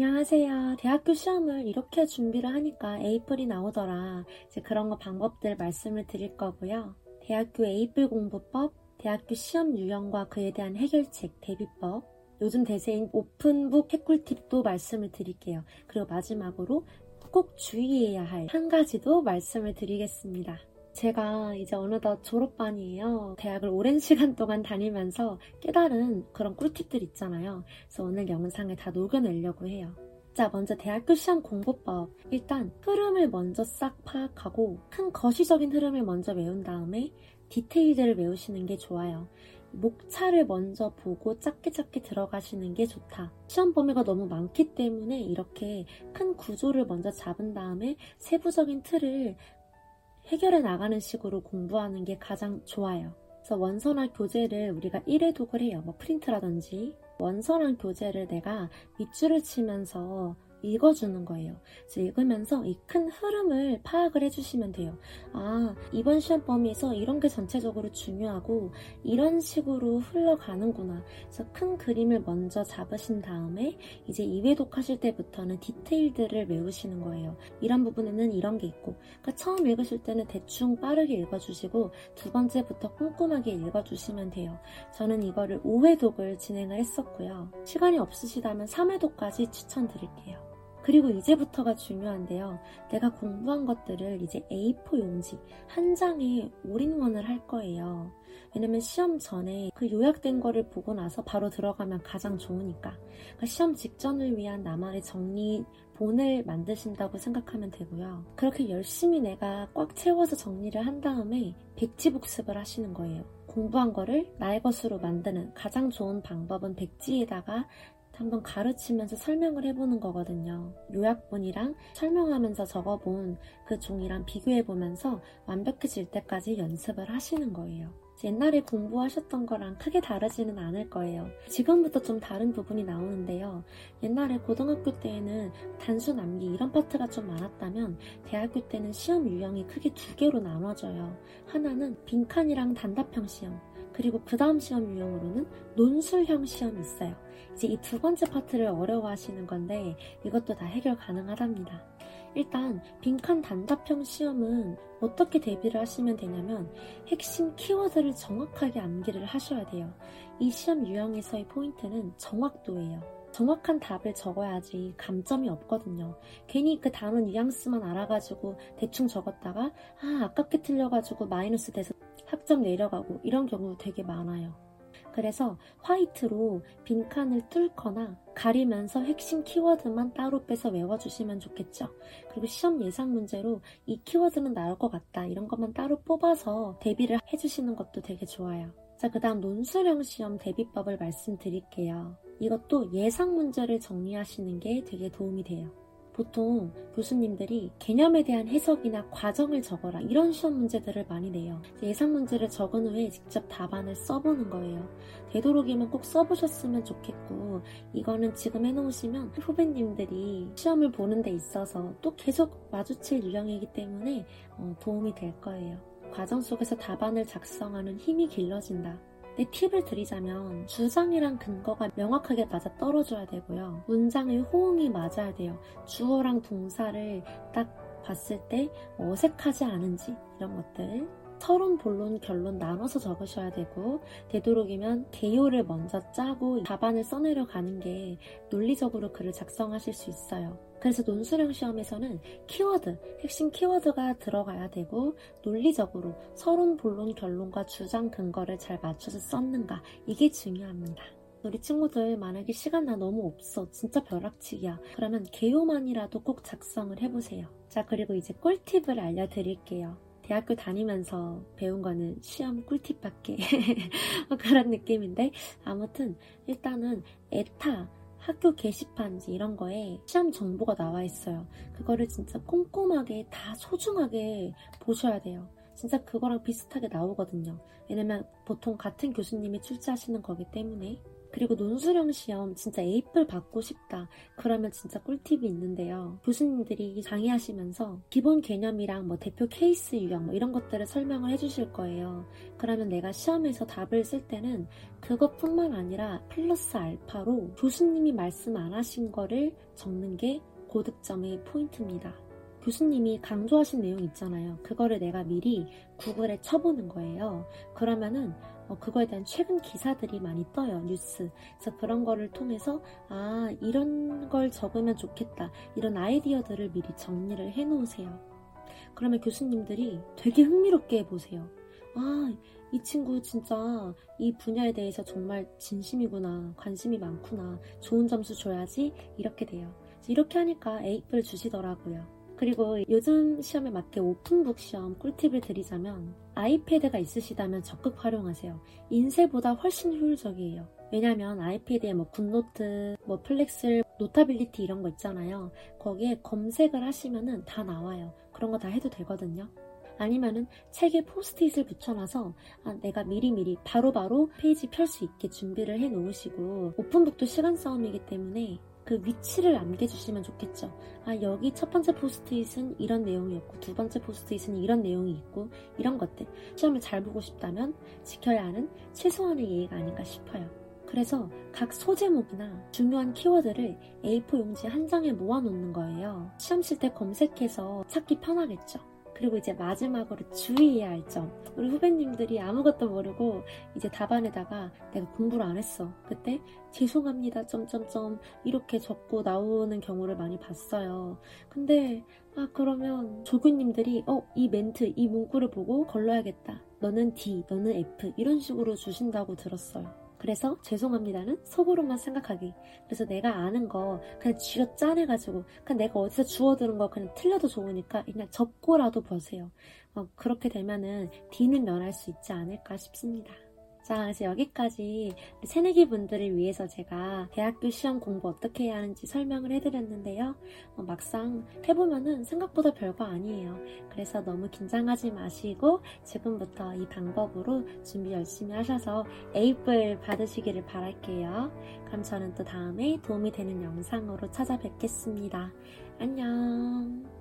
안녕하세요. 대학교 시험을 이렇게 준비를 하니까 A뿔이 나오더라. 이제 그런 거 방법들 말씀을 드릴 거고요. 대학교 A뿔 공부법, 대학교 시험 유형과 그에 대한 해결책, 대비법, 요즘 대세인 오픈북 해꿀팁도 말씀을 드릴게요. 그리고 마지막으로 꼭 주의해야 할 한 가지도 말씀을 드리겠습니다. 제가 이제 어느덧 졸업반이에요. 대학을 오랜 시간 동안 다니면서 깨달은 그런 꿀팁들 있잖아요. 그래서 오늘 영상에 다 녹여내려고 해요. 자, 먼저 대학교 시험 공부법. 일단 흐름을 먼저 싹 파악하고 큰 거시적인 흐름을 먼저 외운 다음에 디테일들을 외우시는 게 좋아요. 목차를 먼저 보고 작게 들어가시는 게 좋다. 시험 범위가 너무 많기 때문에 이렇게 큰 구조를 먼저 잡은 다음에 세부적인 틀을 해결해 나가는 식으로 공부하는 게 가장 좋아요. 그래서 원서나 교재를 우리가 1회독을 해요. 뭐 프린트라든지 원서랑 교재를 내가 밑줄을 치면서 읽어주는 거예요. 그래서 읽으면서 이 큰 흐름을 파악을 해주시면 돼요. 아, 이번 시험 범위에서 이런 게 전체적으로 중요하고 이런 식으로 흘러가는구나. 그래서 큰 그림을 먼저 잡으신 다음에 이제 2회독 하실 때부터는 디테일들을 외우시는 거예요. 이런 부분에는 이런 게 있고. 그러니까 처음 읽으실 때는 대충 빠르게 읽어주시고 두 번째부터 꼼꼼하게 읽어주시면 돼요. 저는 이거를 5회독을 진행을 했었고요. 시간이 없으시다면 3회독까지 추천드릴게요. 그리고 이제부터가 중요한데요. 내가 공부한 것들을 이제 A4 용지 한 장에 올인원을 할 거예요. 왜냐면 시험 전에 그 요약된 거를 보고 나서 바로 들어가면 가장 좋으니까. 그러니까 시험 직전을 위한 나만의 정리본을 만드신다고 생각하면 되고요. 그렇게 열심히 내가 꽉 채워서 정리를 한 다음에 백지 복습을 하시는 거예요. 공부한 거를 나의 것으로 만드는 가장 좋은 방법은 백지에다가 한번 가르치면서 설명을 해보는 거거든요. 요약본이랑 설명하면서 적어본 그 종이랑 비교해보면서 완벽해질 때까지 연습을 하시는 거예요. 옛날에 공부하셨던 거랑 크게 다르지는 않을 거예요. 지금부터 좀 다른 부분이 나오는데요. 옛날에 고등학교 때에는 단수 암기 이런 파트가 좀 많았다면 대학교 때는 시험 유형이 크게 두 개로 나눠져요. 하나는 빈칸이랑 단답형 시험, 그리고 그 다음 시험 유형으로는 논술형 시험이 있어요. 이제 이 두 번째 파트를 어려워하시는 건데 이것도 다 해결 가능하답니다. 일단 빈칸 단답형 시험은 어떻게 대비를 하시면 되냐면 핵심 키워드를 정확하게 암기를 하셔야 돼요. 이 시험 유형에서의 포인트는 정확도예요. 정확한 답을 적어야지 감점이 없거든요. 괜히 그 단어 뉘앙스만 알아가지고 대충 적었다가 아깝게 틀려가지고 마이너스 돼서 학점 내려가고 이런 경우 되게 많아요. 그래서 화이트로 빈칸을 뚫거나 가리면서 핵심 키워드만 따로 빼서 외워주시면 좋겠죠. 그리고 시험 예상 문제로 이 키워드는 나올 것 같다 이런 것만 따로 뽑아서 대비를 해주시는 것도 되게 좋아요. 자, 그 다음 논술형 시험 대비법을 말씀드릴게요. 이것도 예상 문제를 정리하시는 게 되게 도움이 돼요. 보통 교수님들이 개념에 대한 해석이나 과정을 적어라 이런 시험 문제들을 많이 내요. 예상 문제를 적은 후에 직접 답안을 써보는 거예요. 되도록이면 꼭 써보셨으면 좋겠고 이거는 지금 해놓으시면 후배님들이 시험을 보는 데 있어서 또 계속 마주칠 유형이기 때문에 도움이 될 거예요. 과정 속에서 답안을 작성하는 힘이 길러진다. 팁을 드리자면 주장이랑 근거가 명확하게 맞아떨어져야 되고요. 문장의 호응이 맞아야 돼요. 주어랑 동사를 딱 봤을 때 어색하지 않은지 이런 것들. 서론, 본론, 결론 나눠서 적으셔야 되고 되도록이면 개요를 먼저 짜고 답안을 써내려가는 게 논리적으로 글을 작성하실 수 있어요. 그래서 논술형 시험에서는 키워드, 핵심 키워드가 들어가야 되고 논리적으로 서론, 본론, 결론과 주장, 근거를 잘 맞춰서 썼는가 이게 중요합니다. 우리 친구들 만약에 시간 나 너무 없어 진짜 벼락치기야 그러면 개요만이라도 꼭 작성을 해보세요. 자, 그리고 이제 꿀팁을 알려드릴게요. 대학교 다니면서 배운 거는 시험 꿀팁밖에 그런 느낌인데 아무튼 일단은 에타, 학교 게시판지 이런 거에 시험 정보가 나와 있어요. 그거를 진짜 꼼꼼하게 다 소중하게 보셔야 돼요. 진짜 그거랑 비슷하게 나오거든요. 왜냐면 보통 같은 교수님이 출제하시는 거기 때문에. 그리고 논술형 시험 진짜 A뿔 받고 싶다 그러면 진짜 꿀팁이 있는데요, 교수님들이 강의하시면서 기본 개념이랑 뭐 대표 케이스 유형 뭐 이런 것들을 설명을 해주실 거예요. 그러면 내가 시험에서 답을 쓸 때는 그것뿐만 아니라 플러스 알파로 교수님이 말씀 안 하신 거를 적는 게 고득점의 포인트입니다. 교수님이 강조하신 내용 있잖아요. 그거를 내가 미리 구글에 쳐보는 거예요. 그러면은 그거에 대한 최근 기사들이 많이 떠요, 뉴스. 그래서 그런 거를 통해서 아, 이런 걸 적으면 좋겠다, 이런 아이디어들을 미리 정리를 해놓으세요. 그러면 교수님들이 되게 흥미롭게 보세요. 아, 이 친구 진짜 이 분야에 대해서 정말 진심이구나, 관심이 많구나, 좋은 점수 줘야지, 이렇게 돼요. 이렇게 하니까 A뿔 주시더라고요. 그리고 요즘 시험에 맞게 오픈북 시험 꿀팁을 드리자면, 아이패드가 있으시다면 적극 활용하세요. 인쇄보다 훨씬 효율적이에요. 왜냐면 아이패드에 뭐 굿노트, 뭐 플렉슬, 노타빌리티 이런 거 있잖아요. 거기에 검색을 하시면은 다 나와요. 그런 거 다 해도 되거든요. 아니면은 책에 포스트잇을 붙여놔서 아, 내가 미리미리 바로바로 페이지 펼 수 있게 준비를 해놓으시고, 오픈북도 시간 싸움이기 때문에 그 위치를 남겨주시면 좋겠죠. 아, 여기 첫 번째 포스트잇은 이런 내용이었고, 두 번째 포스트잇은 이런 내용이 있고, 이런 것들. 시험을 잘 보고 싶다면 지켜야 하는 최소한의 예의가 아닌가 싶어요. 그래서 각 소제목이나 중요한 키워드를 A4 용지 한 장에 모아놓는 거예요. 시험 칠 때 검색해서 찾기 편하겠죠. 그리고 이제 마지막으로 주의해야 할 점. 우리 후배님들이 아무것도 모르고 이제 답안에다가 내가 공부를 안 했어, 그때 죄송합니다 ... 이렇게 적고 나오는 경우를 많이 봤어요. 근데 아, 그러면 조교님들이 이 멘트, 이 문구를 보고 걸러야겠다, 너는 D, 너는 F, 이런 식으로 주신다고 들었어요. 그래서 죄송합니다는 속으로만 생각하기. 그래서 내가 아는 거 그냥 쥐어 짜내가지고, 그냥 내가 어디서 주워들은 거 그냥 틀려도 좋으니까 그냥 접고라도 보세요. 그렇게 되면은 D는 면할 수 있지 않을까 싶습니다. 자, 그래서 여기까지 새내기 분들을 위해서 제가 대학교 시험 공부 어떻게 해야 하는지 설명을 해드렸는데요. 막상 해보면은 생각보다 별거 아니에요. 그래서 너무 긴장하지 마시고 지금부터 이 방법으로 준비 열심히 하셔서 A뿔 받으시기를 바랄게요. 그럼 저는 또 다음에 도움이 되는 영상으로 찾아뵙겠습니다. 안녕.